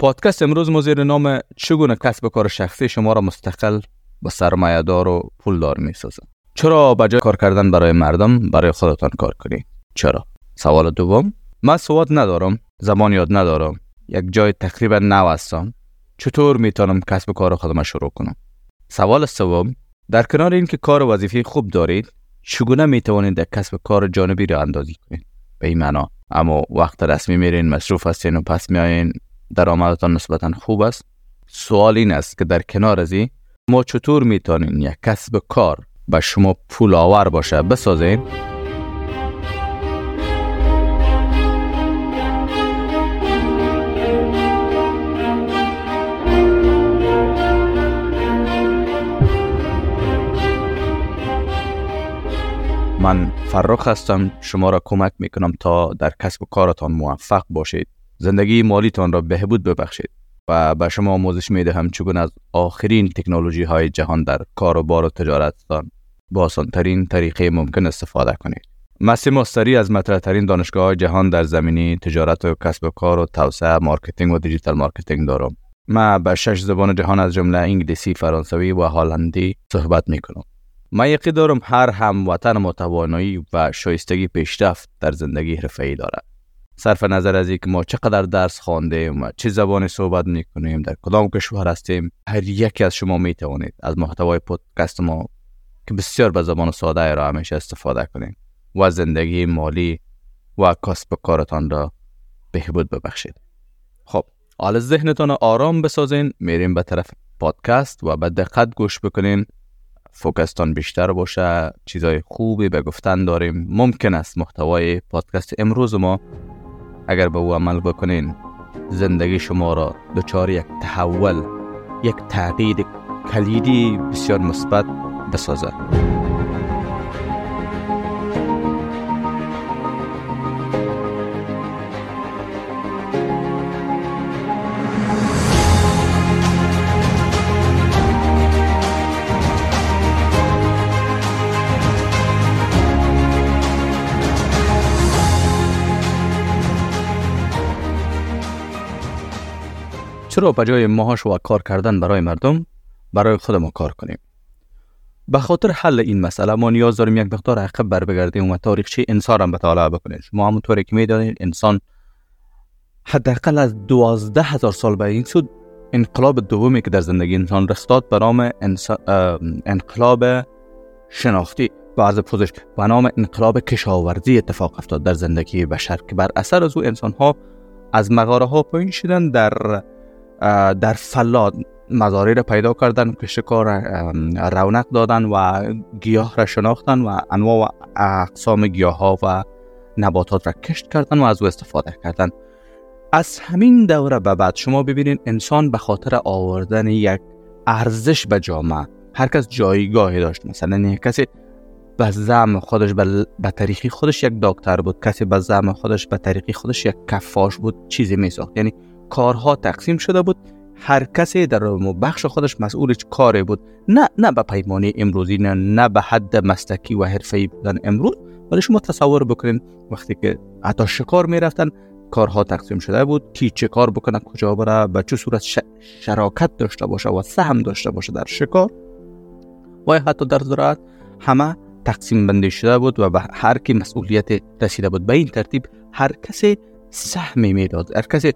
پادکست امروز ما زیر نام چگونه کسب کار شخصی شما را مستقل با سرمایه‌دار و پولدار می‌سازد. چرا به جای کار کردن برای مردم برای خودتان کار کنید؟ چرا؟ سوال دوم، من سواد ندارم، زبان یاد ندارم، یک جای تقریبا نو هستم، چطور میتونم کسب کار خودم شروع کنم؟ سوال سوم، در کنار اینکه کار وظیفی خوب دارید، چگونه میتونید کسب کار جانبی را اندازی کنید؟ به این معنا اما وقت رسمی میرین، مصروف هستین و پس میایین، درآمدتان نسبتا خوب است. سوال این است که در کنار از این ما چطور میتونیم یک کسب کار به شما پول آور باشه بسازیم؟ من فرخ هستم، شما را کمک میکنم تا در کسب کارتان موفق باشید، زندگی مالیتان را بهبود ببخشید و به شما آموزش میدهم چگونه از آخرین تکنولوژی های جهان در کار و بار و تجارتتان با آسانترین طریقه ممکن استفاده کنید. مسی ماستری از مطرح ترین دانشگاه های جهان در زمینه تجارت و کسب کار و توسعه، مارکتینگ و دیجیتال مارکتینگ دارم. من به 6 زبان جهان از جمله انگلیسی، فرانسوی و هلندی صحبت میکنم. من یقین دارم هر هموطن متوانایی و شایستگی پیشرفت در زندگی حرفه‌ای دارد. صرف نظر از اینکه ما چقدر درس خواندیم و چه زبانی صحبت میکنیم، در کدام کشور هستیم، هر یکی از شما میتوانید از محتوای پادکست ما که بسیار به زبان ساده را همیشه استفاده کنید و زندگی مالی و کسب کارتان را بهبود ببخشید. خب، حالا ذهنتان را آرام بسازین، میریم به طرف پادکست و به دقت گوش بکنین، فوکستان بیشتر باشه، چیزای خوبی به گفتن داریم. ممکن است محتوای پادکست امروز ما اگر به او عمل بکنین زندگی شما را دچار یک تحول، یک تغییر کلیدی بسیار مثبت بسازه. چرا به جای ماهاش و کار کردن برای مردم برای خودمون کار کنیم؟ به خاطر حل این مسئله ما نیاز داریم یک مقدار عقب بر بگردیم و تاریخچه انسان را مطالعه بکنیم. ما همونطوری که می‌دونید انسان حداقل از 12000 سال به این سود انقلاب دومی که در زندگی انسان رخ داد به نام انقلاب شناختی، بعضی پوزش به نام انقلاب کشاورزی اتفاق افتاد در زندگی بشر که بر اثر از او انسان‌ها از مغاره‌ها پایین شدن، در فلات مزارع را پیدا کردن، کشتکار رونق دادن و گیاه را شناختن و انواع و اقسام گیاه ها و نباتات را کشت کردن و از او استفاده کردن. از همین دوره به بعد شما ببینید انسان به خاطر آوردن یک ارزش به جامعه، هر کس جایگاهی داشت، مثلا کسی به زعم خودش به طریقی خودش یک دکتر بود، کسی به زعم خودش به طریقی خودش یک کفاش بود، چیزی می ساخت، یعنی کارها تقسیم شده بود، هر کسی در بخش خودش مسئول کاری بود، نه به پیمانه امروزی، نه به حد مسلکی و حرفه‌ای بودن امروز. ولی شما تصور بکنین وقتی که حتی شکار میرفتن کارها تقسیم شده بود، کی چه کار بکنه، کجا بره، به چه صورت شراکت داشته باشه و سهم داشته باشه در شکار و حتی در زراعت، همه تقسیم بندی شده بود و به هر کی مسئولیت رسیده بود. به این ترتیب هر کسی سهمی میداد، هر کسی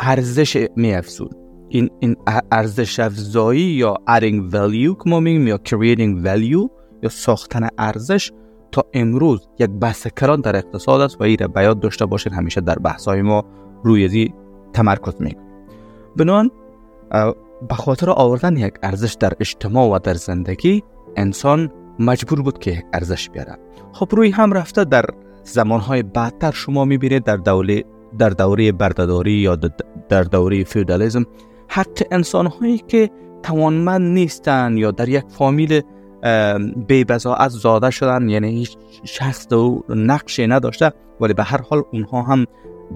ارزش می‌افزود. این ارزش افزایی یا adding value که ما میگیم یا creating value یا ساختن ارزش تا امروز یک بحث کلان در اقتصاد است و این را به یاد داشته باشین، همیشه در بحث‌های ما روی این تمرکز می‌کنیم. بنابراین به خاطر آوردن یک ارزش در اجتماع و در زندگی انسان مجبور بود که ارزش بیاره. خب روی هم رفته در زمان‌های بعدتر شما می‌بینید در دوره بردهداری یا در دوره فیودالیسم حتی انسان‌هایی که توانمند نیستند یا در یک فامیل بی‌بضاعت زاده شدن، یعنی هیچ شخص دو نقشی نداشته، ولی به هر حال اونها هم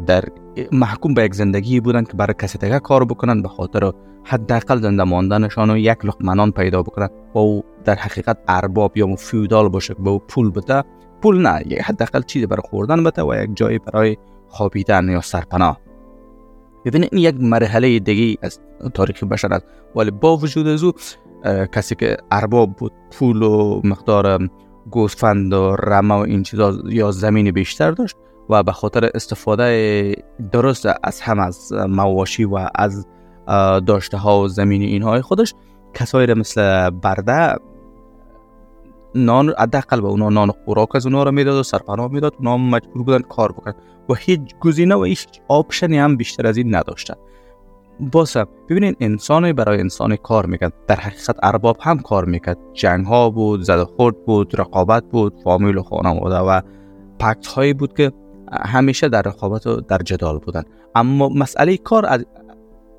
در محکوم به یک زندگی بودن که برای کسی دیگه کار بکنن به خاطر حداقل زنده ماندنشان و یک لقمه نان پیدا بکنن و او در حقیقت ارباب یا فیودال باشه، به او پول بده، پول نه، حداقل چیزی برای خوردن بده و یک جایی برای خوابیدن یا سرپناه. ببینید این یک مرحله دیگه از تاریخ بشر است، ولی با وجود از او کسی که ارباب بود پول و مقدار گوسفند و رمه و این چیزا یا زمین بیشتر داشت و به خاطر استفاده درست از هم از مواشی و از داشته ها و زمین اینهای خودش کسایی را مثل برده نان حداقل به اونا نان خوراک از اونا را میداد و سرپناه میداد، اونا مجبور بودن کار بکنن و هیچ گزینه و هیچ آپشنی هم بیشتر از این نداشتن. باسم ببینین انسان برای انسان کار میکرد، در حقیقت ارباب هم کار میکرد، جنگ ها بود، زد و خورد بود، رقابت بود، فامیل و خانواده و پکت هایی بود که همیشه در رقابت و در جدال بودن. اما مسئله کار از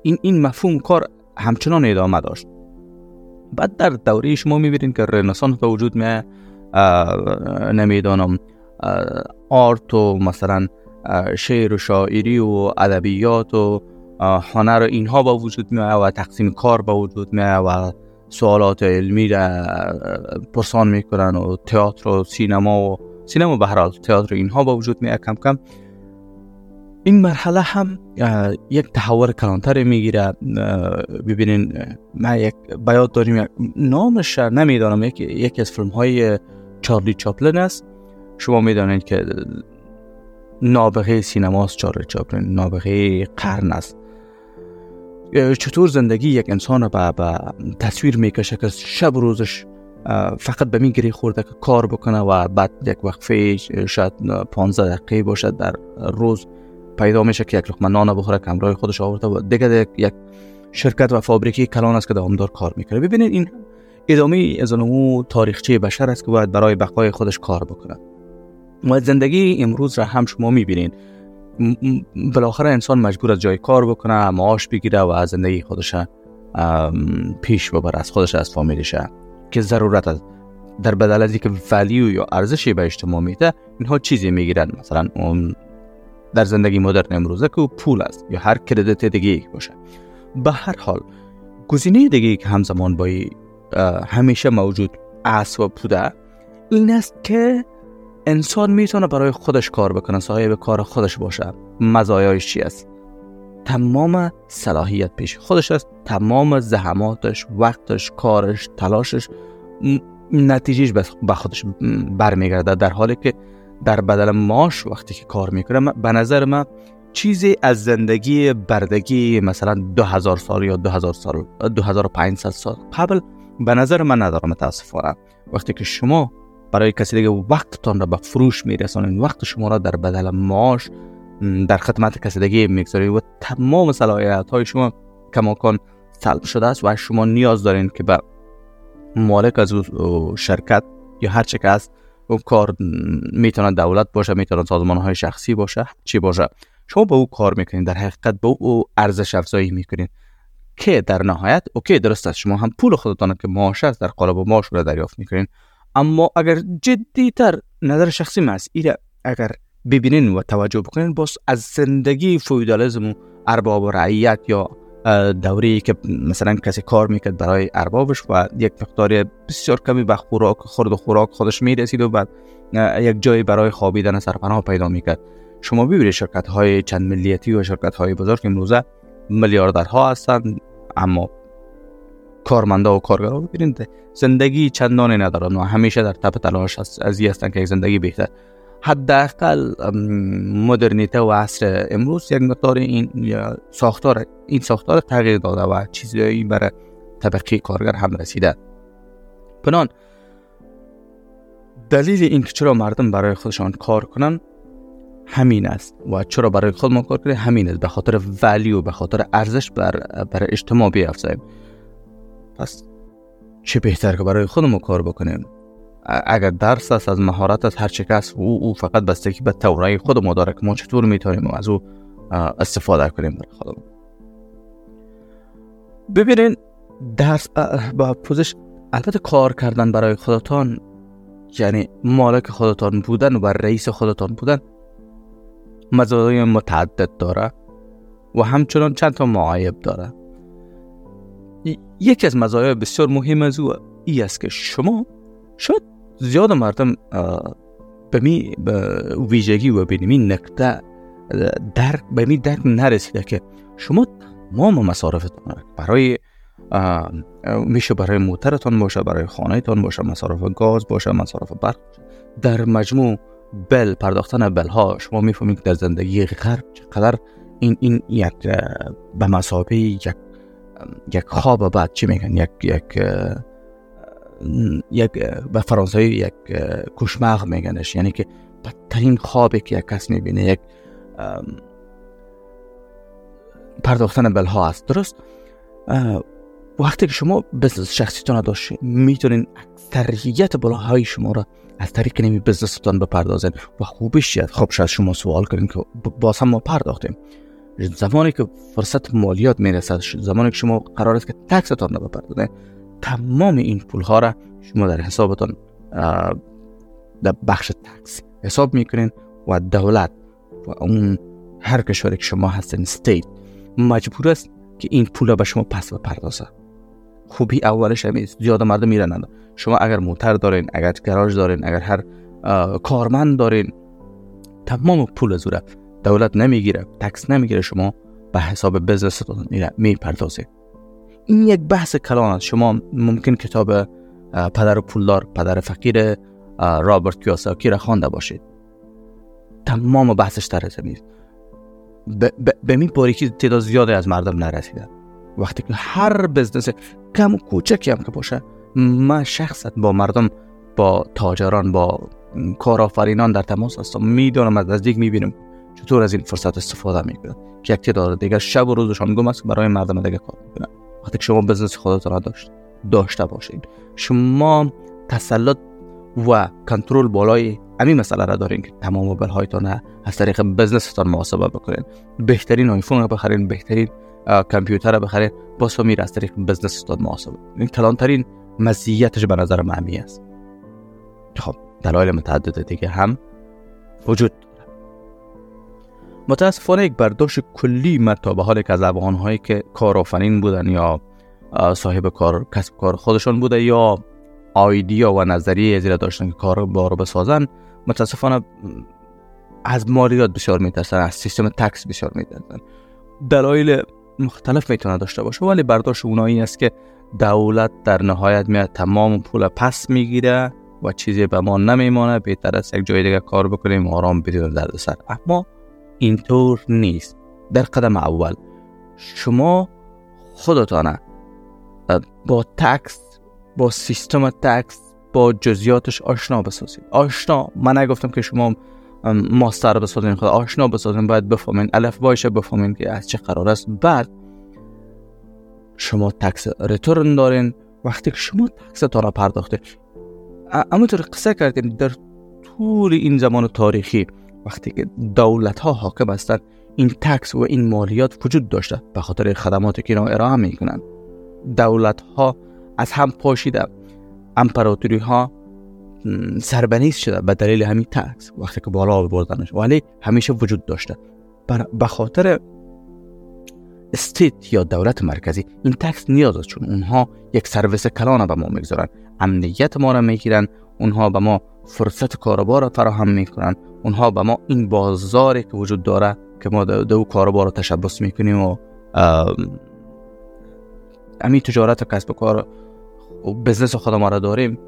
این مفهوم کار همچنان ادامه داشت. بعد در دوره شما میبینین که رنسانس به وجود میاد، نمیدانم آرت و مثلا شعر و شاعری و ادبیات و هنر و اینها با وجود میاد و تقسیم کار با وجود میاد و سوالات علمی را پرسان میکنن و تئاتر و سینما به هر حال تئاتر اینها با وجود میاد. کم کم این مرحله هم یک تحول کلانتر میگیره. ببینین من یک بیاد داریم، نامش نمیدانم، یکی از فیلم های چارلی چاپلین است. شما میدانید که نابغه سینماست چارلی چاپلین، نابغه قرن است. چطور زندگی یک انسان به تصویر میکشه که شب روزش فقط به میگری خورده که کار بکنه و بعد یک وقفه شاید 15 دقیقه باشد در روز پیدا میشه که یک لقمه نان بخوره که همراه خودش آورده و دیگه یک شرکت و فابریکی کلان است که دوامدار کار میکنه. ببینید این ادامه از اون تاریخچه بشر است که باید برای بقای خودش کار بکنه و زندگی امروز را هم شما میبینین. بالاخره انسان مجبور از جای کار بکنه، معاش بگیره و از زندگی خودش پیش ببره، از خودش، از فامیلش که ضرورت است. در بدل از اینکه ولیو یا ارزشی به اجتماع میده، اینها چیزی میگیرن، مثلا در زندگی مدرن امروزه که پول است یا هر کردیت دیگه باشه. به هر حال گزینه دیگه که همزمان با همیشه موجود است و بوده این است که انسان میتونه برای خودش کار بکنه، صاحب کار خودش باشه. مزایایش چی است؟ تمام صلاحیت پیش خودش است، تمام زحماتش، وقتش، کارش، تلاشش، نتیجهش به خودش برمیگرده. در حالی که در بدل معاش وقتی که کار میکنه، به نظر من چیزی از زندگی بردگی مثلا 2000 سال یا 2500 سال قبل به نظر من ندارم متاسفانه. وقتی که شما برای کسی دیگه وقتتان را به فروش میرسانید، وقت شما را در بدل معاش در خدمت کسی دیگه میگذارید و تمام صلاحیت های شما کماکان سلب شده است و شما نیاز دارین که به مالک از شرکت یا هر چه که است، او کار میتونه دولت باشه، میتونه سازمان‌های شخصی باشه، چی باشه، شما با او کار میکنین، در حقیقت با او ارزش افزایی میکنین که در نهایت اوکی درست است شما هم پول خودتان که معاش است در قالب معاش رو دریافت میکنین. اما اگر جدی‌تر نظر شخصی من است اینه، اگر ببینین و توجه بکنین، باز از زندگی فئودالیسم و ارباب و رعیت یا دوره‌ای که مثلا کسی کار میکرد برای اربابش و یک مقدار بسیار کمی به خوراک خورد خودش میرسید و بعد یک جایی برای خوابیدن سرپناه پیدا میکرد. شما ببینید شرکت های چند ملیتی و شرکت های بزرگ که امروزه میلیاردرها هستند، اما کارمندا و کارگرها ببینید زندگی چندانی ندارند و همیشه در تپ تلاش از این هستند که یک زندگی بهتر. حداقل مدرنیته و عصر امروز یک مقدار این ساختار تغییر داده و چیزایی برای طبقه کارگر هم رسیده. بنان دلیل این که چرا مردم برای خودشان کار کنن همین است و چرا برای خودمان کار کنیم همین است، به خاطر ولیو، به خاطر ارزش برای اجتماع بیافزاییم. پس چه بهتر که برای خودمون کار بکنیم. اگر درس است، از مهارت است، هر چه کس او فقط بستگی به توانایی خود ما داره که ما چطور میتونیم از او استفاده کنیم برای خودمون. ببینین درس با پوزش، البته کار کردن برای خودتان یعنی مالک خودتان بودن و رئیس خودتان بودن مزایای متعدد داره و همچنان چند تا معایب داره. یکی از مزایای بسیار مهم از او ای است که شما شاید زیاد مردم به ویژگی و به این نکته به این درک نرسیده که شما تمام مصارفتون برای میشه برای موترتان باشه، برای خانه‌تان باشه، مصارف گاز باشه، مصارف برق، در مجموع بل پرداختن بلها شما میفهمید که در زندگی غرب چقدر این یک به مسابقه یک خواب بعد چی میگن، یک به فرانسوی یک کشمغ میگنش، یعنی که بدترین خوابی که یک کس میبینه یک پرداختن بلها است. درست وقتی که شما بزنس شخصیتان داشته میتونین اکثریت بلاهای شما را از طریق نمی بزنستان بپردازین و خوبش شد. خب شاید شما سوال کنین که باز هم ما پرداختیم. زمانی که فرصت مالیات میرسد، زمانی که شما قرار است که تکستان را بپردازین، تمام این پولها را شما در حسابتان در بخش تکس حساب میکنین و دولت و اون هر کشوری که شما هستین استیت مجبور است که این پولا به شما پس بپردازه. خوبی اولش همین زیاد مردم میرنند. شما اگر موتر دارین، اگر گاراژ دارین، اگر هر کارمند دارین، تمام پول از اون دولت نمیگیره، تکس نمیگیره، شما به حساب بزنستون میپردازید. این یک بحث کلان است. شما ممکن کتاب پدر پولدار، پدر فقیر رابرت کیوساکی را خوانده باشید، تمام بحثش در زمین به می پاری که تعداد زیادی از مردم نرسیده. وقتی که هر بزنس کم و کوچکی هم که باشه، من شخصا با مردم، با تاجران، با کارآفرینان در تماس هستم، میدونم، از نزدیک میبینم چطور از این فرصت استفاده میکنن که یک تعداد دیگر شب و روزشان گم است که برای مردم دیگه کار میکنن. وقتی که شما بزنس خودتان را داشته باشید، شما تسلط و کنترل بالای همین مسئله را دارین که تمام بلهایتان از طریق بزنستان محاسبه بکنین. بهترین آیفون را بخرین، بهترین کامپیوتر را بخرین، باز هم از طریق بزنستان محاسبه. این کلانترین مزیتش به نظر من همین است. خب دلایل متعدد دیگه هم وجود داره. متاسفانه یک برداشت کلی من تا به حال که از آنهایی که کارآفرین بودن یا صاحب کار، کسب کار خودشان بوده یا ایده و نظریه زیرا داشتن که کار بارو بسازن، متاسفانه از مالیات بسیار میترسن، از سیستم تکس بسیار میترسن. دلایل مختلف میتونه داشته باشه، ولی برداشت اونها این است که دولت در نهایت میاد تمام پول پس میگیره و چیزی به ما نمیمونه، بهتر است یک جای دیگه کار بکنیم آرام بدون دردسر. اما اینطور نیست. در قدم اول شما خودتان با تکس، با سیستم تکس، با جزئیاتش آشنا بسازید. آشنا، من نگفتم که شما ماستر بسازین، خود آشنا بسازین، باید بفهمین الف باشه، بفهمین که از چه قرار است. بعد شما تکس ریتورن دارین. وقتی که شما تکس تا را پرداخته، همونطور قصه کردیم در طول این زمان تاریخی وقتی که دولت ها حاکم هستند، این تکس و این مالیات وجود داشته به خاطر خدماتی که اینا ارائه میکنن. دولت ها از هم پاشیده، امپراتوری ها سربنیست شده به دلیل همین تکس وقتی که بالا بردنش، ولی همیشه وجود داشته. به خاطر استیت یا دولت مرکزی این تکس نیاز است، چون اونها یک سرویس کلان به ما میگذارن، امنیت ما را میگیرن، اونها به ما فرصت کاروبار را فراهم میکنن، اونها به ما این بازاری که وجود داره که ما دو کاروبار را تشبث میکنیم و امی تجارت و کسب و کار و بزنس خود ما را داریم،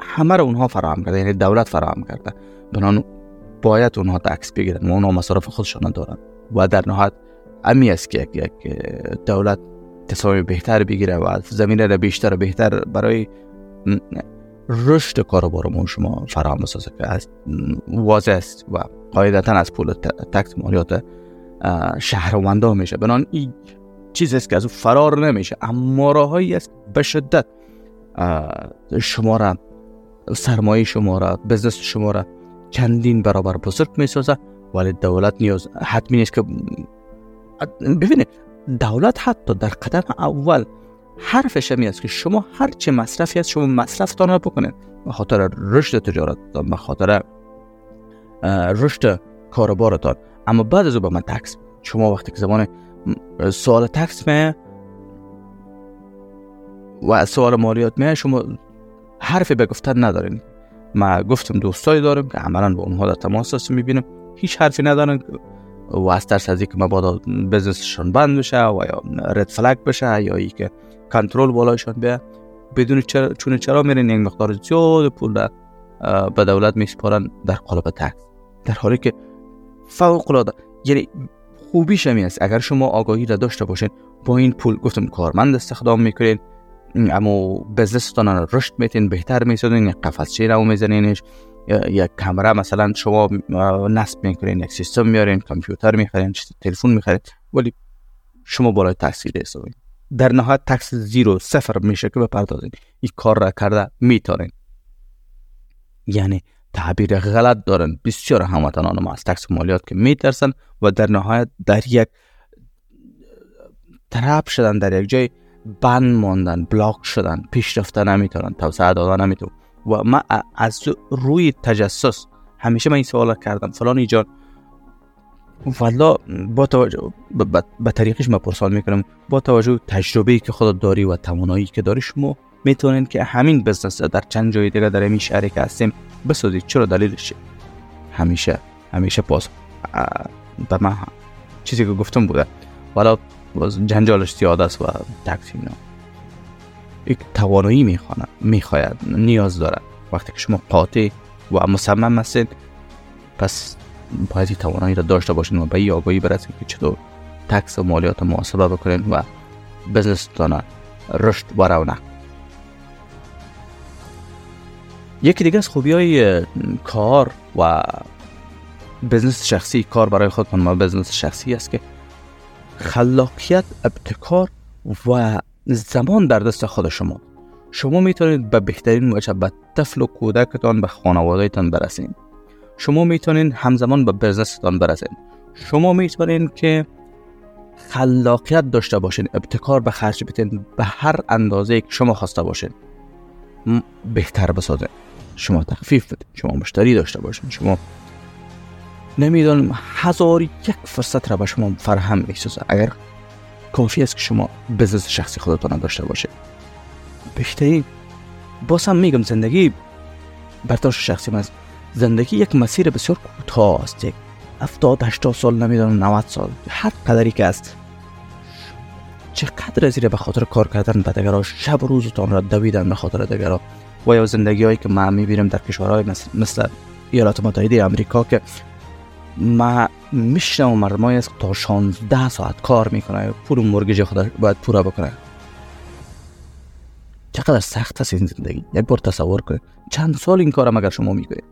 همه را اونها فراهم کرده، یعنی دولت فراهم کرده. بنابراین باید اونها تکس بگیرن و اونها مصارف خودشان دارن و در نهایت امی است که یک دولت تصمیم بهتر بگیره و زمینه را بیشتر و بهتر برای رشد کاروبار ما شما فراهم بسازه که از واضح است و قاعدتا از پول تکس مالیات شهروندان میشه. بنابراین این چیزی است که از اون فرار نمیشه، اما راهایی است به شدت شما را، سرمایه شما را، بزنس شما را چندین برابر بزرگ میسازه، ولی دولت نیاز حتمی نیست که ببینید. دولت حتی در قدم اول حرفش همی است که شما هر چه مصرفی است شما مصرفتان را بکنید، به خاطر رشد تجارت، به خاطر رشد کاروبارتان. اما بعد از اون به من تکس. شما وقتی که زمان سوال تکس می و سوال مالیات می، شما حرفی به گفتن ندارین. ما گفتم دوستایی دارم که عملاً با اونها در تماس هستم، میبینم هیچ حرفی ندارن واسطش از اینکه مبادا بزنسشون بند بشه و یا رد فلگ بشه یا اینکه کنترل بالایشون بیاد، بدون چرا میرن یک مقدار زیاد پول به دولت میسپارن در قالب تکس، در حالی که فوق العاده یعنی خوبیش همین است. اگر شما آگاهی را داشته باشین با این پول گفتم کارمند استخدام میکنین، اما بزنستان را رشد میتین، بهتر میسازین، یک قفسچی رو میزنینش، یک کامرا مثلا شما نصب میکنین، یک سیستم میارین، کامپیوتر میخرین، تلفن میخرین، ولی شما بالای تکس حسابین، در نهایت تکس 0 میشه که بپردازین. این کار را کرده میتونین، یعنی تعبیر غلط دارن بسیار هموطنان ما از تکس مالیات که میترسن و در نهایت در یک تراب شدن، در یک جای بند ماندن، بلاک شدن، پیش رفتن نمیتونن، توسعه دادن نمیتونن. و من از روی تجسس همیشه من این سوال کردم فلانی جان، والا با توجه به طریقش من پرسان میکنم، با توجه تجربه‌ای که خودت داری و توانایی که داری شما میتونین که همین بزنس در چند جای دیگه در همین شهری که هستیم بسازید، چرا دلیلش چیه؟ همیشه پاس به من چیزی که گفتم بوده، والا جنجالش زیاد است و تکسیم نه یک توانایی میخواید نیاز داره. وقتی که شما قاطع و مصمم هستید پس باید توانایی را داشته باشین و به این آگاهی برسید که چطور تکس و مالیات را محاسبه بکنین و بزنستان رشد و رونق. یکی دیگه از خوبی‌های کار و بزنس شخصی، کار برای خودمون ما بزنس شخصی است که خلاقیت، ابتکار و زمان در دست خود شما میتونید به بهترین وجه به طفل و کودکتان، به خانواده‌تان برسید. شما میتونید همزمان به بزنستان برسید. شما میتونید که خلاقیت داشته باشین، ابتکار به خرج بدین، به هر اندازه‌ای که شما خواسته باشین بهتر بسازه، شما تخفیف بده، شما مشتری داشته باشین، شما نمیدونم هزار یک فرصت را به شما فراهم میسازه. اگر کافی است که شما بزنس شخصی خودتان داشته باشید بهترین. بازم میگم زندگی برداشت شخصی من است، زندگی یک مسیر بسیار کوتاه است، یک 70-80 سال، نمیدونم 90 سال، هر قدری که است. چقدر زیره به خاطر کار کردن به دگرها شب و روزتان را دویدن به خاطر دگرها. و یا زندگی هایی که ما میبینیم در کشورهای مثل ایالات متحده آمریکا که ما میشنم مردمایی است تا 16 ساعت کار میکنه، پول مورگیج خودش باید پورا بکنه. چقدر سخت است این زندگی، یک بار تصور کنید چند سال این کارم اگر شما میکنید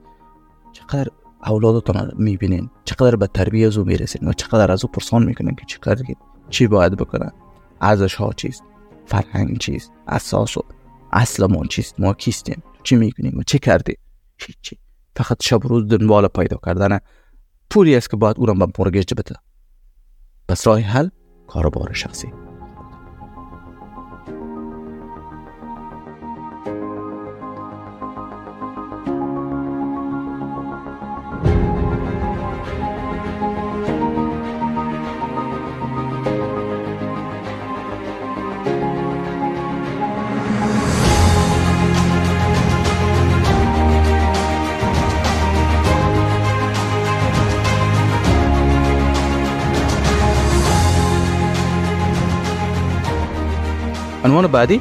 چقدر اولادتان میبینین، چقدر به تربیت زو میرسین و چقدر ازو پرسان میکنین که چقدر چی باید بکنه، ارزش ها چیست، فرهنگ چیست، اساس و اصل ما چیست، ما کیستیم، چی میکنیم و چه کردیم. چی فقط شب روز دنبال پیدا کردن پولی است که باید اونم به مورگیج بده. پس راه حل کاروبار شخصی. عنوان بعدی،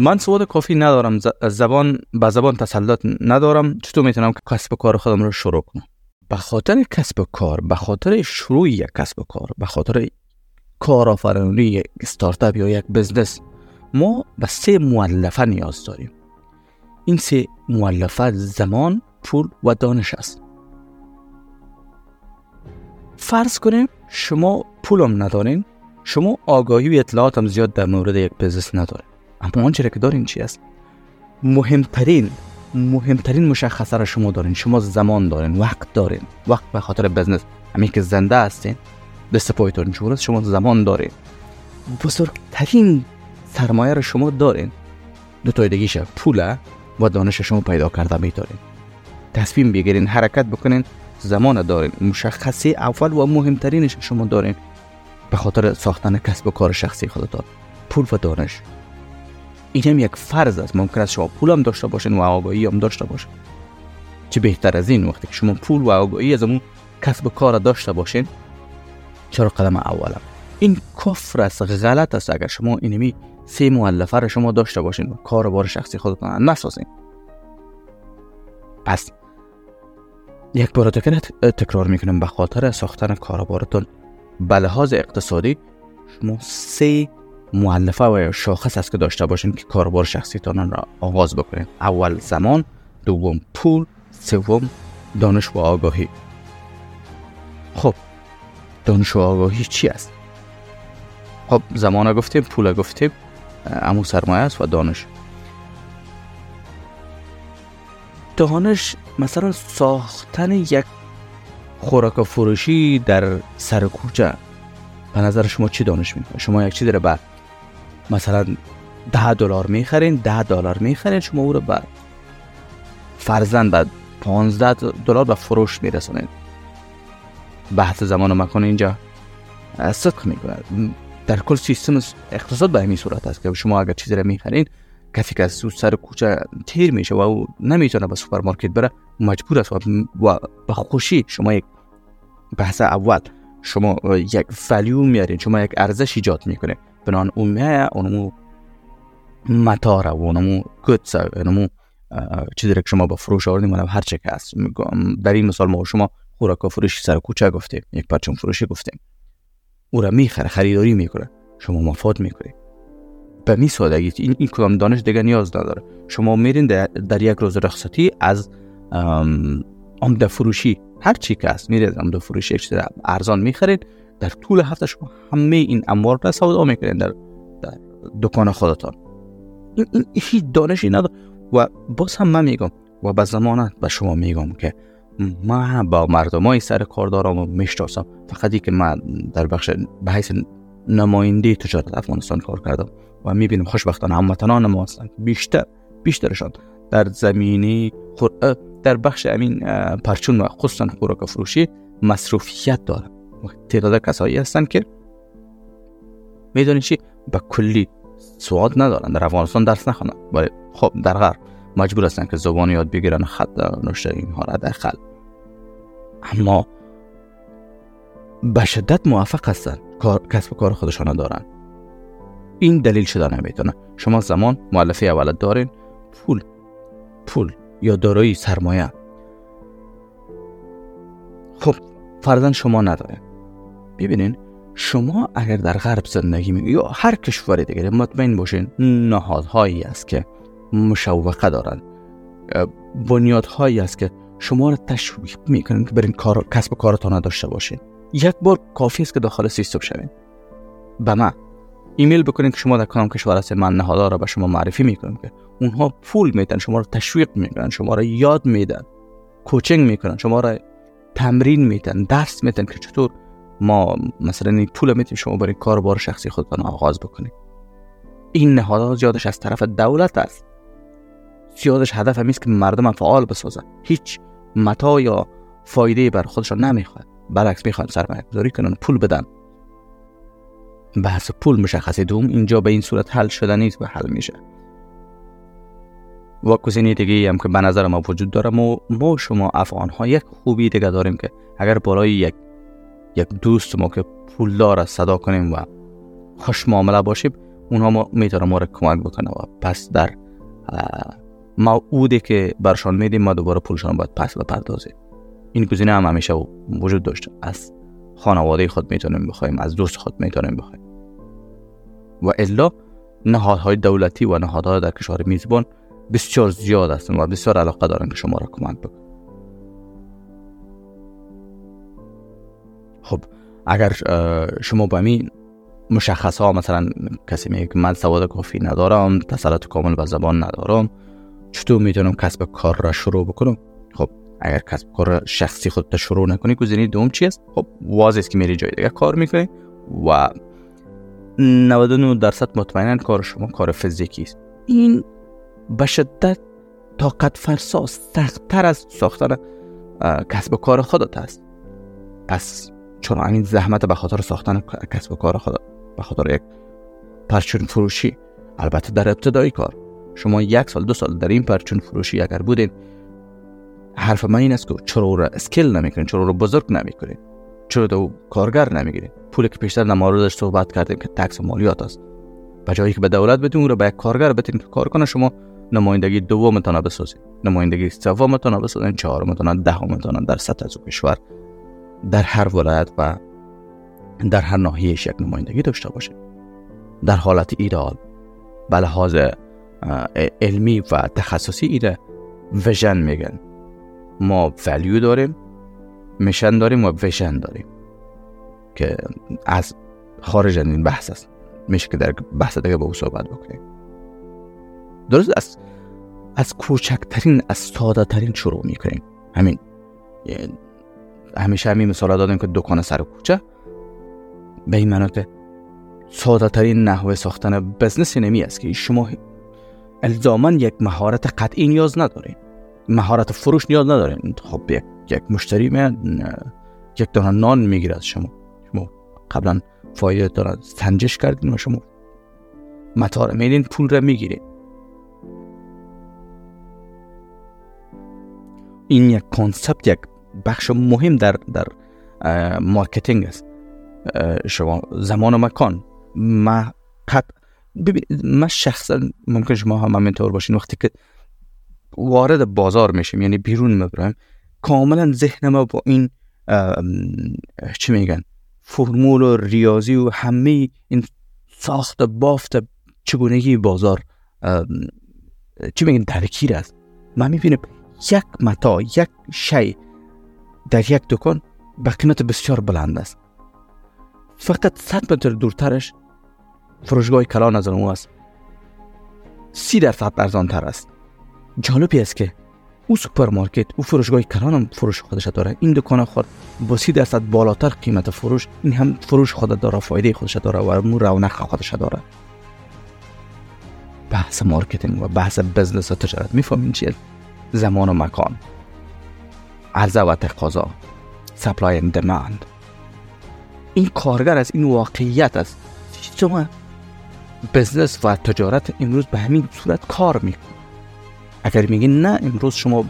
من سواد کافی ندارم، زبان به زبان تسلط ندارم، چطور میتونم کسب کار خودم رو شروع کنم؟ به خاطر کسب کار، به خاطر شروع یک کسب کار، به خاطر کارآفرینی یک استارتاپ یا یک بزنس، ما به 3 مؤلفه نیاز داریم. این 3 مؤلفه زمان، پول و دانش است. فرض کنیم شما پولم ندارین، شما آگاهی و اطلاعات هم زیاد در مورد یک بزنس نداره، اما آنچه که دارین چی است؟ مهمترین مشخصه را شما دارین. شما زمان دارین، وقت دارین، وقت به خاطر بزنس، همین که زنده هستین دست پایتون چور است، شما زمان دارین، بزرگترین سرمایه را شما دارین. دو تا دیگه‌ش پوله و دانش شما پیدا کرده میتونین. تصمیم بگیرین، حرکت بکنین، زمان دارین، مشخصه اول و مهمترینش شما دارین به خاطر ساختن کسب و کار شخصی خودتان. پول و دانش این هم یک فرض است. ممکن است شما پول هم داشته باشین و آگاهی هم داشته باشین، چه بهتر از این وقتی که شما پول و آگاهی از اون کسب و کار داشته باشین، چرا قدم اولم؟ این کفر است، غلط است. اگر شما اینمی سی مؤلفه را شما داشته باشین و کار و بار شخصی خودتان نسازین. پس یک بار دیگه تکرار میکنم، به خاطر ساختن کار و بارتون به لحاظ اقتصادی شما سی مؤلفه و شاخص است که داشته باشین که کار و بار شخصیتان را آغاز بکنین. اول زمان، دوم پول، سوم دانش و آگاهی. خب دانش و آگاهی چی است؟ خب زمان گفتیم، پول گفتیم، امو سرمایه است و دانش. دانش مثلا ساختن یک خوراک فروشی در سر کوچه، به نظر شما چی دانش می‌کنه؟ شما یک چیز رو به مثلا $10 می‌خرین، $10 می‌خرین، شما او رو به فرزند به $15 به فروش می‌رسونید. بحث زمان و مکان اینجا صدق می‌کند. در کل سیستم اقتصاد به همین صورت است که شما اگر چیزی را می‌خرین، کسی که از سر کوچه تیر میشه و او نمیتونه به سوپرمارکت بره، مجبور است و به خوشی شما یک بحث اول، شما یک ولیو میارین، شما یک ارزش ایجاد میکنه. بنان اونمو متاره و اونمو گدس، اونمو چیزی که شما به فروش آوردین، اونم هر چه که است. در این مثال ما شما خوراک فروشی سر کوچه گفتیم، یک پرچم فروشی گفتیم، او را میخره، خریداری میکنه، شما مفاد میکنید. به می سادگی این کلام دانش دیگه نیاز نداره. شما میرین در یک روز رخصتی از عمده فروشی، هر چی که است، میرین عمده فروشی یک چیز ارزان میخرید، در طول هفته شما همه این اموار را سودا میکنین در دکان خودتان. این هیچ دانشی نداره. و باز هم من میگم و به ضمانت به شما میگم که من با مردمای سر کاردارامو میشناسم. فقط اینکه من در بخش به حیث نماینده تجارت افغانستان کار کردم و میبینم خوشبختانه هموطنان ما هستند، بیشترشان در زمینه در بخش امین پرچون و خصوصا خوراک فروشی مصروفیت دارن. تعداد کسایی هستند که میدونین چی، به کلی سواد ندارن، در افغانستان درس نخوانن، ولی خب در غرب مجبور هستن که زبان یاد بگیرن، خط نوشتن اینها را داخل، اما به شدت موفق هستن، کسب و کار خودشان دارن. این دلیل شده نمیتونه. شما زمان مؤلفه اول دارین، پول یا دارایی سرمایه. خب فرضاً شما ندارین. ببینین شما اگر در غرب زندگی می یا هر کشوری دیگه، مطمئن باشین نهادهایی است که مشوقه دارن، بنیادهایی است که شما را تشویق میکنن که برین کسب و کارتان داشته باشین. یک بار کافی است که داخل سیستم شوین. به من ایمیل بکنین که شما در کدام کشور هستید، من نهادها را به شما معرفی میکنم که اونها پول میدن، شما را تشویق میکنن، شما را یاد میدن، کوچینگ میکنن، شما را تمرین میدن، درس میدن که چطور ما مثلا این پول میتیم شما برای کار و بار شخصی خودتان آغاز بکنید. این نهادها زیادش از طرف دولت است، زیادش هدف همین است که مردم فعال بسازن. هیچ متاع یا فایده بر خودشان نمیخواد، برعکس میخوان سرمایه‌گذاری کنن، پول بدن. بحث پول مشخصه دوم اینجا به این صورت حل شده نیست و حل میشه. و گزینه دیگه هم که به نظر ما وجود داره، ما شما افغان ها یک خوبی دیگه داریم که اگر برای یک دوست ما که پولدار است صدا کنیم و خوش معامله باشیم، اونها ما میتونه ما رو کمک بکنه و پس در موعدی که برشان میدیم ما دوباره پولشان باید پس بپردازیم. این گزینه هم همیشه وجود داشته. از خانواده خود میتونیم بخوایم، از دوست خود میتونیم بخوایم. و الا نهادهای دولتی و نهادهای در کشور میزبان بسیار زیاد هستن و بسیار علاقه دارن که شما را کمک بکنن. خب اگر شما با این مشخصه ها، مثلا کسی میگه من سواد کافی ندارم، تسلط کامل به زبان ندارم، چطور میتونم کسب کار را شروع بکنم؟ خب اگر کسب کار شخصی خودت شروع نکنی، گزینه دوم چی است؟ خب واضحه است که میری جای دیگه کار میکنی و 99% مطمئنا کار شما کار فیزیکی است. این به شدت طاقت فرسا، سخت‌تر از ساختن کسب کار خودت است. پس چون این زحمت به خاطر ساختن کسب کار خودت، به خاطر یک پرچون فروشی، البته در ابتدای کار شما 1 سال 2 سال در این پرچون فروشی اگر بودین، حرف من این است که چرا را اسکیل نمیکنین، چرا را بزرگ نمیکنین، چرا دو کارگر نمیگیرین؟ پولی که پیشتر در موردش صحبت کردیم که تکس و مالیات است، به جایی که به دولت بدین اون را به یک کارگر بدین که کار کنه. شما نمایندگی دومتان بسازید، نمایندگی سومتان بسازید، چهارمتان، دهمتان در سطح از کشور در هر ولایت و در هر ناحیه یک نمایندگی داشته باشه. در حالت ایدئال به لحاظ علمی و تخصصی ایده ویژن میگن، ما ولیو داریم، میشن داریم و ویژن داریم که از خارج این بحث است، میشه که در بحث دیگه با او صحبت بکنیم. درست از کوچکترین، از ساده ترین شروع میکنیم. همین همیشه همین مثال دادیم که دکان سر کوچه، به این معنی که ساده ترین نحوه ساختن بزنس اینمی است که شما الزاماً یک مهارت قطعی نیاز ندارین، مهارت فروش نیاز ندارین. خب یک مشتری یک دونه نان میگیره از شما قبلا فایده داره سنجش کردین و شما متاع میدین، پول را میگیرین. این یک کانسپت، یک بخش مهم در مارکتینگ است. شما زمان و مکان من شخصا ممکن شما هم همینطور باشین. وقتی که وارد بازار میشیم، یعنی بیرون میبرم، کاملا ذهن ما با این چی میگن فرمول و ریاضی و همه این ساخت بافت چگونگی بازار چی میگن درگیر است. من میبینم یک متاع، یک شی در یک دکان با قیمت بسیار بلند است، فقط 100 متر دورترش فروشگاه کلان از اون است، 30% ارزان‌تر است. جالبی است که او سوپرمارکت، او فروشگاه کلان هم فروش خودش داره، این دکان خود با 30% بالاتر قیمت فروش، این هم فروش خود داره، فایده خودش داره و مو رونق خودش داره. بحث مارکتینگ و بحث بزنس و تجارت میفهمین چیه؟ زمان و مکان، عرضه و تقاضا، سپلای اند دیماند. این کارگر است، این واقعیت است. شما بزنس و تجارت امروز به همین صورت کار میکنه. اگر میگین نه امروز شما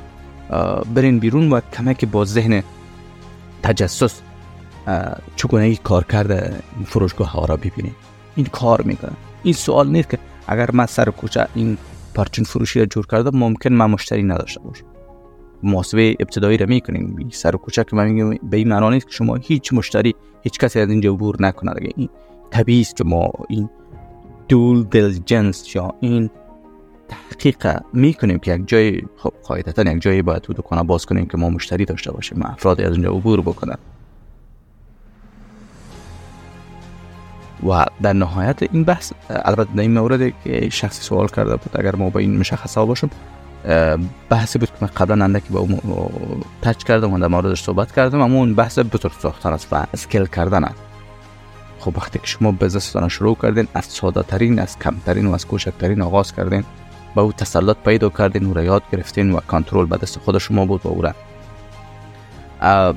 برین بیرون و کمه که با ذهن تجسس چگونه کار کرده فروشگاه ها را ببینید، این کار میکنه. این سوال نیست که اگر من سر کوچه این پارچین فروشی را جور کرده ممکن من مشتری نداشته باشم. محاسبه ابتدایی را میکنیم سر کوچه که من میگم، به این معنی نیست که شما هیچ مشتری، هیچ کسی از اینجا عبور نکنه. این طبیعی است که ما این دول دیلیجنس یا این تحقیق میکنیم که یک جای، خب قاعدتاً یک جایی باید تو دکان باز کنیم که ما مشتری داشته باشیم، افراد از اونجا عبور بکنن و در نهایت این بحث. البته در این مورد شخصی سوال کرده بود، اگر ما با این مشخصا باشیم، بحثی بود که من قبلا اندکی با اون تچ کردم و در موردش صحبت کردم، اما اون بحث بطور ساختن است و اسکیل کردن است. خب وقتی که شما بزنستان شروع کردین، از ساده ترین، از کمترین و از کوچکترین آغاز کردین، با او تسلط پیدا کردین، او را یاد گرفتین و کنترل به دست خود شما بود، با او را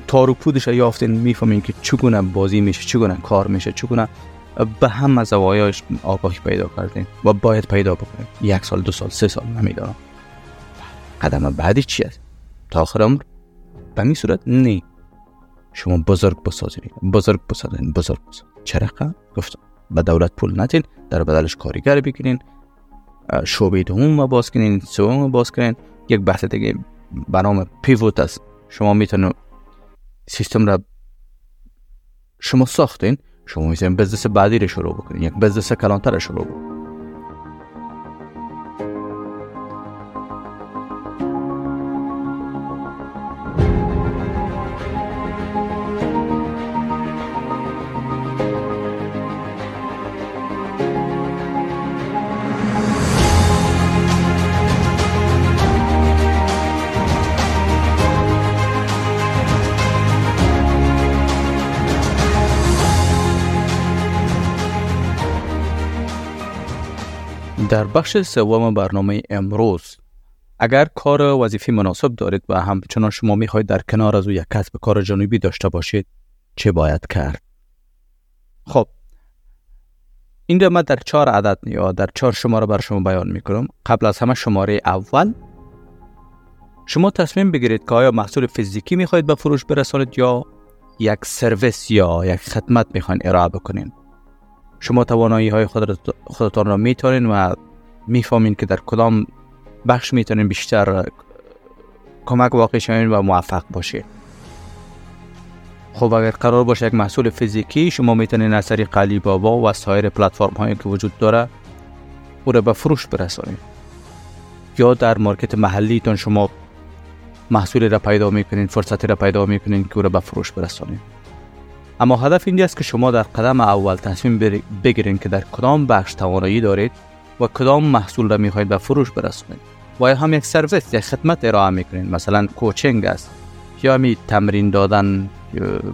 تار و پودش را یافتین، میفهمین که چگونه بازی میشه، چگونه کار میشه، چگونه به همه زوایایش آگاهی پیدا کردین و باید پیدا بکنین. 1 سال، 2 سال، 3 سال، نمیدونم قدم بعدی چی است، تا آخر عمر به می صورت نه، شما بزرگ بسازین. چرا گفتم به دولت پول ندین، در بدلش کارگر بگیرین، شعبه دوم باز کنین، سوم باز کنین. یک بحث دیگه به نام پیوت است. شما میتونید سیستم را شما ساختین، شما میتونید بزنس بعدی رو شروع بکنین، یک بزنس کلانتر رو شروع بکنین. در بخش سوم برنامه امروز، اگر کار وظیفی مناسب دارید و همچنان شما میخواید در کنار از او یک کسب کار جانبی داشته باشید، چه باید کرد؟ خب این رو من در 4 عدد یا در 4 شماره بر شما بیان میکنم. قبل از همه شماره اول شما تصمیم بگیرید که آیا محصول فیزیکی میخواید به فروش برسانید یا یک سرویس یا یک خدمت میخواین ارائه بکنین. شما توانایی های خودتان را میتونین و میفهمین که در کدام بخش میتونین بیشتر کمک واقع شوین و موفق باشین. خب اگر قرار باشه یک محصول فیزیکی، شما میتونین از طریق علی بابا و سایر پلتفرم هایی که وجود داره او را به فروش برسانید، یا در مارکت محلیتون شما محصول را پیدا میکنین، فرصتی را پیدا میکنین که او را به فروش برسانید. اما هدف این است که شما در قدم اول تصمیم بگیرین که در کدام بخش توانایی دارید و کدام محصول را میخواید به فروش برسانید. و هم یک سرویس یا خدمت ارائه میکنین، مثلا کوچینگ است، یا می تمرین دادن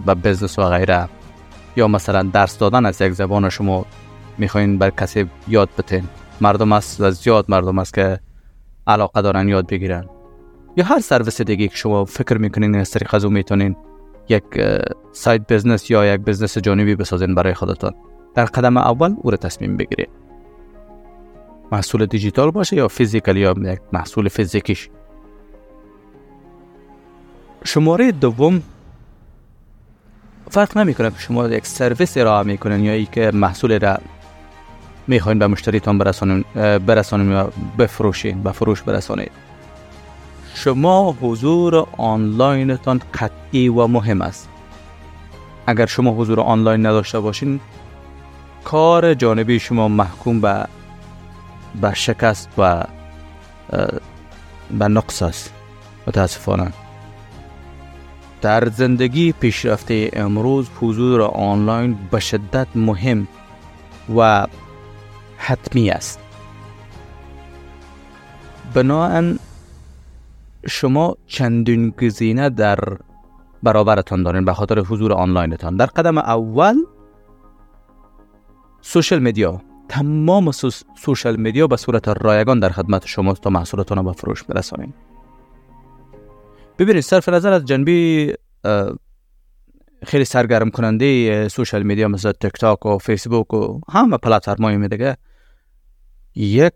به بزنس و غیره، یا مثلا درس دادن از یک زبان شما میخواین بر کسی یاد بتین. مردم است و زیاد مردم است که علاقه دارن یاد بگیرن، یا هر سرویس دیگه که شما فکر میکنین از طریق از او میتونین یک سایت بزنس یا یک بزنس جانبی بسازین برای خودتان. در قدم اول او را تصمیم بگیرید، محصول دیجیتال باشه یا فیزیکال یا یک محصول فیزیکیش. شماره دوم، فرق نمیکنه که شما یک سرویس ارائه میکنین یا اینکه محصول را میخواین به مشتریتان برسانین یا بفروشین، به فروش برسانید. شما حضور آنلاینتان قطعی و مهم است. اگر شما حضور آنلاین نداشته باشین، کار جانبی شما محکوم به شکست و به نقص است. متاسفانه در زندگی پیشرفته امروز حضور آنلاین به شدت مهم و حتمی است. بنابراین شما چندین گزینه در برابرتان دارین به خاطر حضور آنلاینتان. در قدم اول سوشل میدیا، تمام سوشل میدیا به صورت رایگان در خدمت شماست تا محصولتان را به فروش برسانید. ببینید، صرف نظر از جنبی خیلی سرگرم کننده سوشل میدیا مثل تیک تاک و فیسبوک و همه پلتفرم‌های دیگه، یک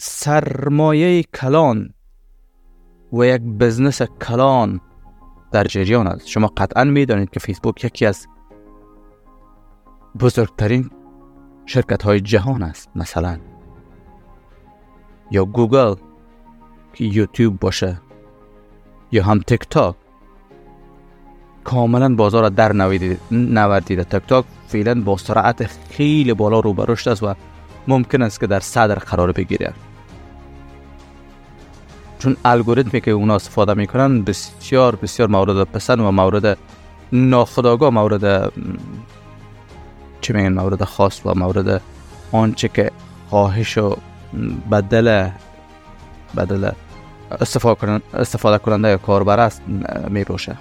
سرمایه کلان و یک بزنس کلان در جریان است. شما قطعاً میدانید که فیسبوک یکی از بزرگترین شرکت‌های جهان است، مثلا، یا گوگل که یوتیوب باشه، یا هم تیک تاک کاملا بازار را در نوردیده. تیک تاک فعلا با سرعت خیلی بالا رو برشت است و ممکن است که در صدر قرار بگیره، چون الگوریتمی که اونا استفاده میکنن بسیار بسیار مورد پسند و مورد ناخودآگاه، مورد چه میگن، مورد خاص و مورد آنچه که خواهش و بدل استفاده کننده یا کاربر است می باشه.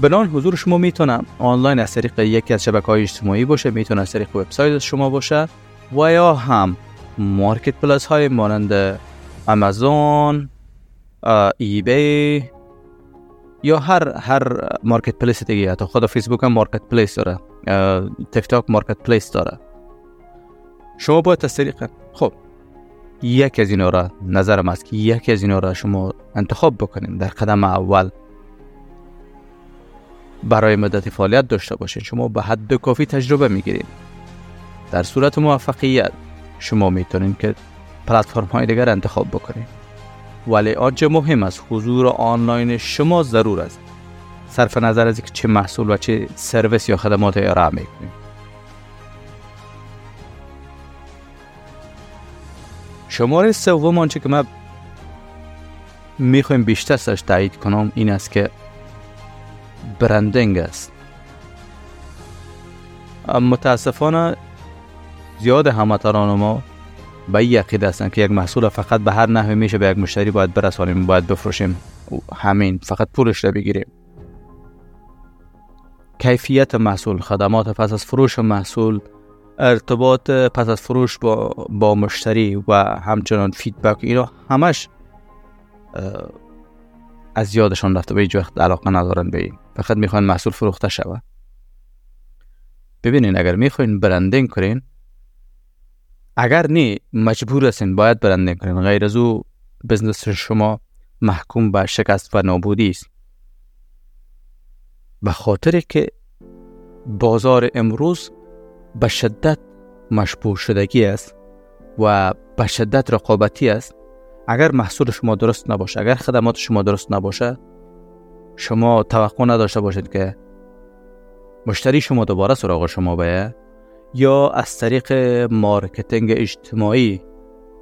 بنان حضور شما میتونه آنلاین از طریق یکی از شبکه‌های اجتماعی باشه، میتونه از طریق وبسایت شما باشه و یا هم مارکت پلیس های مانند آمازون، ای بی، یا هر مارکت پلیس دیگه. حتی خود فیسبوک هم مارکت پلیس داره، تیک تاک مارکت پلیس داره. شما باید از طریق خب یکی از اینا را، نظرم است که یکی از اینا را شما انتخاب بکنین. در قدم اول برای مدت فعالیت داشته باشین، شما به حد کافی تجربه میگیرین. در صورت موفقیت شما میتونین که پلتفرم های دیگر را انتخاب بکنین، ولی آنچه مهم است حضور آنلاین شما ضرور است، صرف نظر از اینکه چه محصول و چه سرویس یا خدمات ارائه میکنین. شماره سوم، آنچه که ما میخوایم بیشتر سرش تایید کنم، این است که برندینگ است. متاسفانه زیاد همتران ما به این عقیده هستند که یک محصول فقط به هر نحوی میشه به یک مشتری باید برسانیم، باید بفروشیم، همین، فقط پولش رو بگیریم. کیفیت محصول، خدمات پس از فروش محصول، ارتباط پس از فروش با مشتری و همچنان فیدبک، اینا همش از یادشان رفته، به هیچ وقت علاقه ندارن به این، فقط میخواین محصول فروخته شود. ببینین، اگر میخواین برندینگ کنین، اگر نه مجبور هستین باید برندینگ کنین، غیر از او بزنس شما محکوم به شکست و نابودی است. به خاطر که بازار امروز به شدت مشبوع شدگی است و به شدت رقابتی است. اگر محصول شما درست نباشه، اگر خدمات شما درست نباشه، شما توقع نداشته باشید که مشتری شما دوباره سراغ شما بیاید یا از طریق مارکتینگ اجتماعی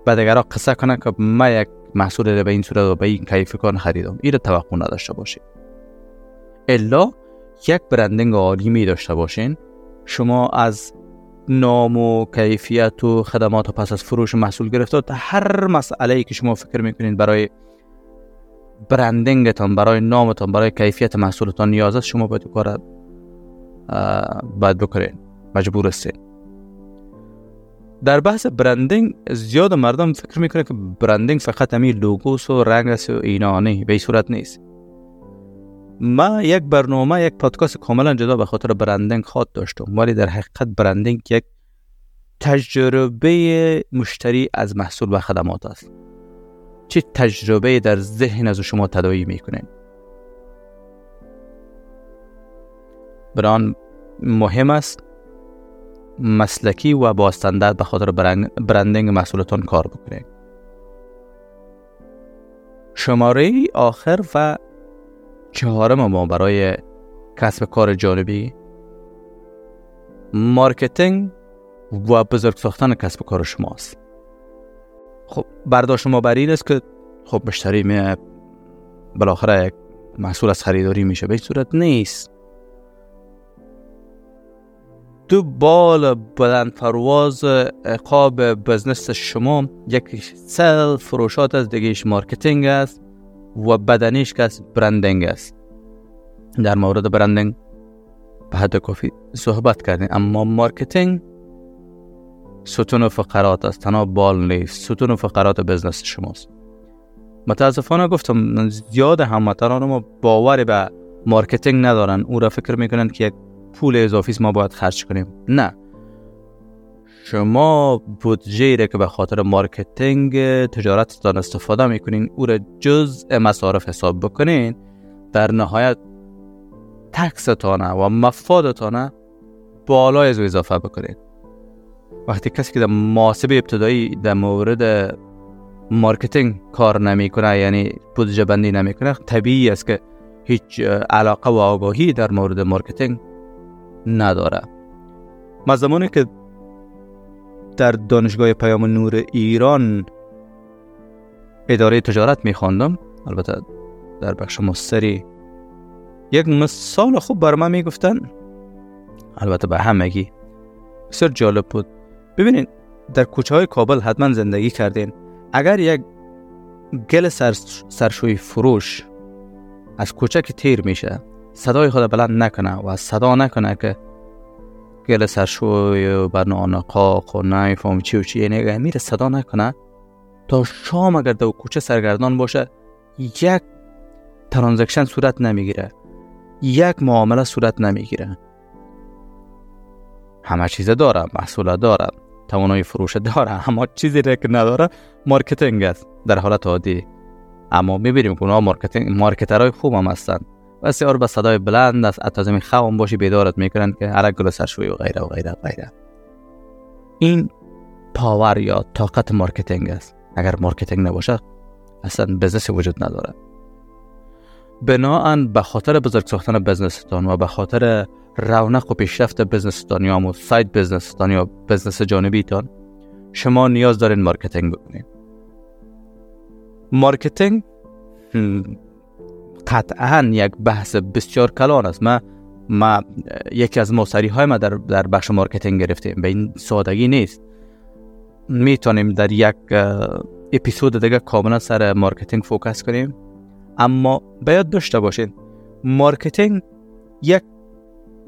به دیگران قصه کنه که من یک محصول را به این صورت و به این کیفیت خریدم. این را توقع نداشته باشید. الا یک برندینگ عالی می داشته باشین. شما از نام و کیفیت و خدمات و پس از فروش محصول گرفته تا هر مسئله‌ای که شما فکر میکنید برای برندینگتان، برای نامتان، برای کیفیت محصولتان نیاز است، شما باید کار بکنید، مجبور هستید. در بحث برندینگ زیاد مردم فکر میکنه که برندینگ فقط همین لوگوس و رنگ است و اینا. نه، به این صورت نیست. ما یک برنامه، یک پادکست کاملا جدا به خاطر برندینگ خاط داشتم، ولی در حقیقت برندینگ یک تجربه مشتری از محصول و خدمات است. چه تجربه در ذهن از شما تداعی میکنین. بران مهم است مسلکی و با استاندارد به خاطر برندینگ محصولتون کار بکنید. شماره آخر و چهارم ما برای کسب کار جانبی، مارکتینگ و بزرگ ساختن کسب کار شماست. خب برداشت ما بر این است که خب مشتری می بالاخره یک محصول از خریداری میشه. به این صورت نیست. دو بال بلند پرواز عقاب بزنس شما یک سل فروشات از دیگهش مارکتینگ است و بدنیش که از برندینگ است. در مورد برندینگ به حد کافی صحبت کردیم، اما مارکتینگ ستون و فقرات است، تنها بال نیست. ستون و فقرات بزنس شماست. متاسفانه گفتم زیاد هموطنان ما باور به مارکتینگ ندارن. او را فکر میکنن که یک پول اضافی ما باید خرج کنیم. نه، شما بودجه را که به خاطر مارکتینگ تجارتتان استفاده میکنین او را جزء مصارف حساب بکنین. در نهایت تکستانه و مفادتانه بالای از اضافه بکنین. وقتی کسی که در محاسبه ابتدایی در مورد مارکتینگ کار نمیکنه، یعنی بودجه بندی نمیکنه، طبیعی است که هیچ علاقه و آگاهی در مورد مارکتینگ نداره. ما زمانی که در دانشگاه پیام نور ایران اداره تجارت میخواندم، البته در بخش مستری، یک مثال خوب بر من میگفتن، البته به همگی بسیار جالب بود. ببینید در کوچه های کابل حتما زندگی کردین. اگر یک گل سرشوی فروش از کوچه که تیر میشه صدای خود بلند نکنه و صدا نکنه که گل سرشوی و برنان قاق و نایف و چی و چیه نگه میره، صدا نکنه تا شام اگر در کوچه سرگردان باشه، یک ترانزکشن صورت نمیگیره، یک معامله صورت نمیگیره. همه چیز داره، محصول داره، توانای فروش داره، همه چیزی را که نداره مارکتینگ است در حالت عادی. اما میبینیم که اونها مارکترهای خوب هم هستند، بسیار به صدای بلند از اتازمی خواب باشی بیدارت میکنن که عرق گل سرشوی و غیره و غیره و غیره. این پاور یا طاقت مارکتینگ است. اگر مارکتینگ نباشه اصلا بزنس وجود نداره. بناهن به خاطر بزرگ ساختن بزنستان و به خاطر رونق و پیشرفت بزنستان یا ساید بزنستان یا بزنس جانبیتان، شما نیاز دارین مارکتینگ بکنین. مارکتینگ قطعاً یک بحث بسیار کلان است. ما یکی از مصری های ما در بخش مارکتینگ گرفتیم. به این سادگی نیست. میتونیم در یک اپیزود دیگه کاملا سر مارکتینگ فوکس کنیم، اما باید داشته باشین مارکتینگ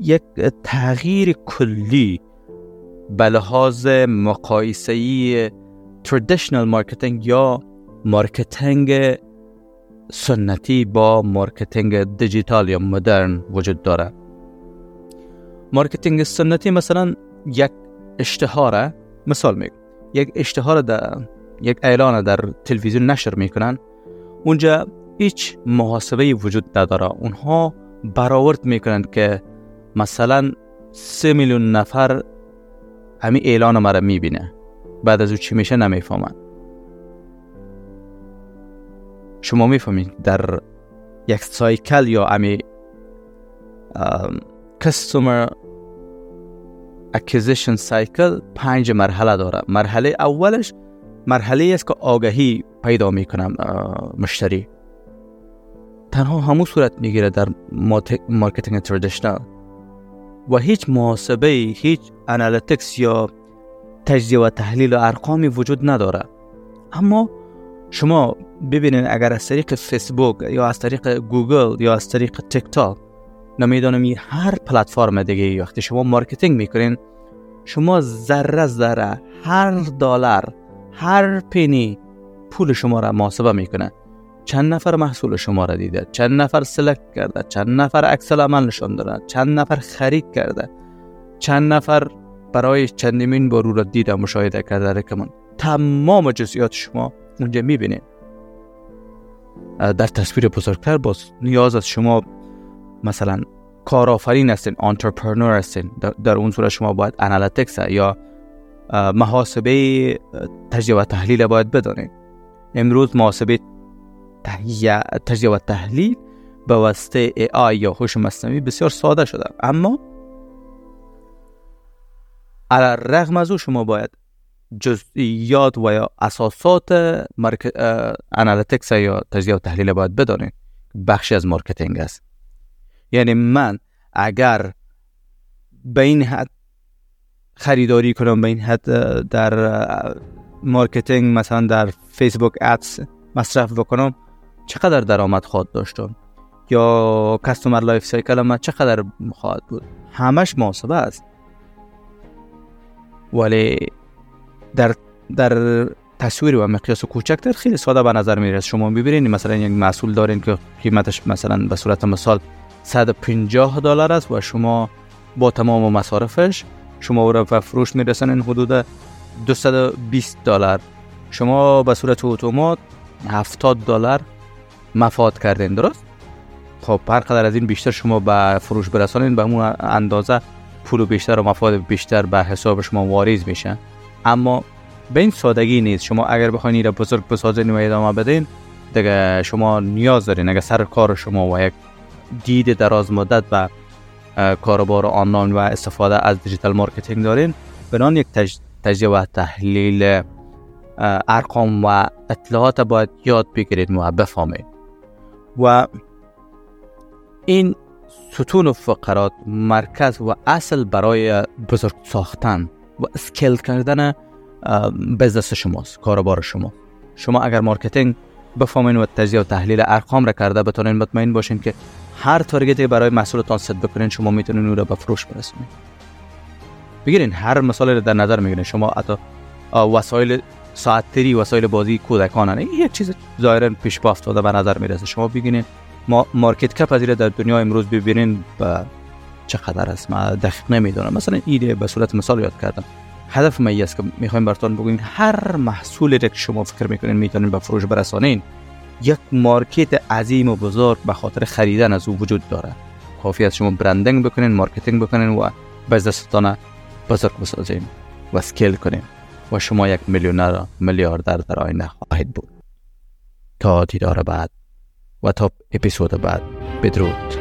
یک تغییر کلی به لحاظ مقایسه‌ای تردیشنال مارکتینگ یا مارکتینگ سنتی با مارکتینگ دیجیتال یا مدرن وجود داره. مارکتینگ سنتی مثلا یک اشتهاره، مثال میگم، یک اشتهاره یک اعلان در تلویزیون نشر میکنن، اونجا هیچ محاسبه وجود نداره. اونها برآورد میکنن که مثلا 3 میلیون نفر همین اعلان ما رو میبینه، بعد از او چی میشه نمیفهمن. شما میفهمید در یک سایکل یا همین کستومر اکوزیشن سایکل 5 مرحله داره. مرحله اولش مرحله است که آگاهی پیدا میکنم مشتری. تنها همون صورت میگیره در مارکتینگ ترادیشنال و هیچ محاسبه، هیچ انالیتیکس یا تجزیه و تحلیل و ارقامی وجود نداره. اما شما ببینید اگر از طریق فیسبوک یا از طریق گوگل یا از طریق تیک تاک، نمیدونم هر پلتفرم دیگه، وقتی شما مارکتینگ میکنین، شما ذره ذره، هر دلار، هر پنی پول شما را محاسبه میکنه. چند نفر محصول شما را دیده، چند نفر سلکت کرده، چند نفر عکس العمل نشون داده، چند نفر خرید کرده، چند نفر برای چندمین بار رو دیده، مشاهده کرده، رکمند. تمام جزئیات شما اونجا میبینید. در تصویر بزرگتر باز نیاز از شما مثلا کارآفرین هستین، انترپرنور هستین، در اون صورت شما باید انالیتیکس یا محاسبه تجزیه و تحلیل باید بدانید. امروز محاسبه تجزیه و تحلیل به واسطه AI یا هوش مصنوعی بسیار ساده شده، اما علی الرغم از او شما باید جزئیات و یا اساسات انالیتیکس یا تجزیه و تحلیل باید بدانید. بخشی از مارکتینگ است. یعنی من اگر به این حد خریداری کنم، به این حد در مارکتینگ مثلا در فیسبوک ادز مصرف بکنم، چقدر درآمد خواهد داشتم؟ یا کاستومر لایف سایکل من چقدر خواهد بود؟ همش محاسبه است. ولی در تصویر و مقیاس کوچکتر خیلی ساده به نظر میرسه. شما میبینید مثلا یک محصول دارین که قیمتش مثلا به صورت مثال $150 است و شما با تمام مصارفش شما او را به فروش میرسانین حدود $220. شما به صورت اتومات $70 مفاد کردین، درست؟ خب هر قدر از این بیشتر شما به فروش برسانین، به همون اندازه پول بیشتر و مفاد بیشتر به حساب شما واریز میشه. اما به این سادگی نیست. شما اگر بخواین این را بزرگ بسازین و ادامه بدین، دیگه شما نیاز دارین اگر سر کار شما و یک دید دراز مدت و کاروبار آنلاین و استفاده از دیجیتال مارکتینگ دارین، بنان یک تجزیه و تحلیل ارقام و اطلاعات باید یاد بگیرید و بفهمید. و این ستون و فقرات مرکز و اصل برای بزرگ ساختن و اسکیل کردن بزنس شماست، کاروبار شما. شما اگر مارکتینگ بفهمین و تجزیه و تحلیل ارقام را کرده بتونین، مطمئن باشین که هر تارگتی برای محصولتان ست بکنین، شما میتونین اون را به فروش برسونین. بگیرین هر مثالی را در نظر میگیرین. شما حتی وسایل ساعتری، وسایل بازی کودکانه، یه چیز ظاهرا پیش پا افتاده به نظر میرسه. شما بگیرین مارکت کپ از این در دنیا امروز ببینین به چقدر است، من دقیق نمیدونم. مثلا ایده به صورت مثال یاد کردم. هدف ما این است که میخوایم براتون بگوییم هر محصولی که شما فکر میکنین میتونین به فروش برسونین، یک مارکت عظیم و بزرگ به خاطر خریدن از او وجود داره. کافی است شما برندینگ بکنین، مارکتینگ بکنین و بزنستان بزرگ بسازین و اسکیل کنین و شما یک میلیونر، میلیاردر در آینده خواهید بود. تا دیدار بعد و تا اپیزود بعد، بدرود.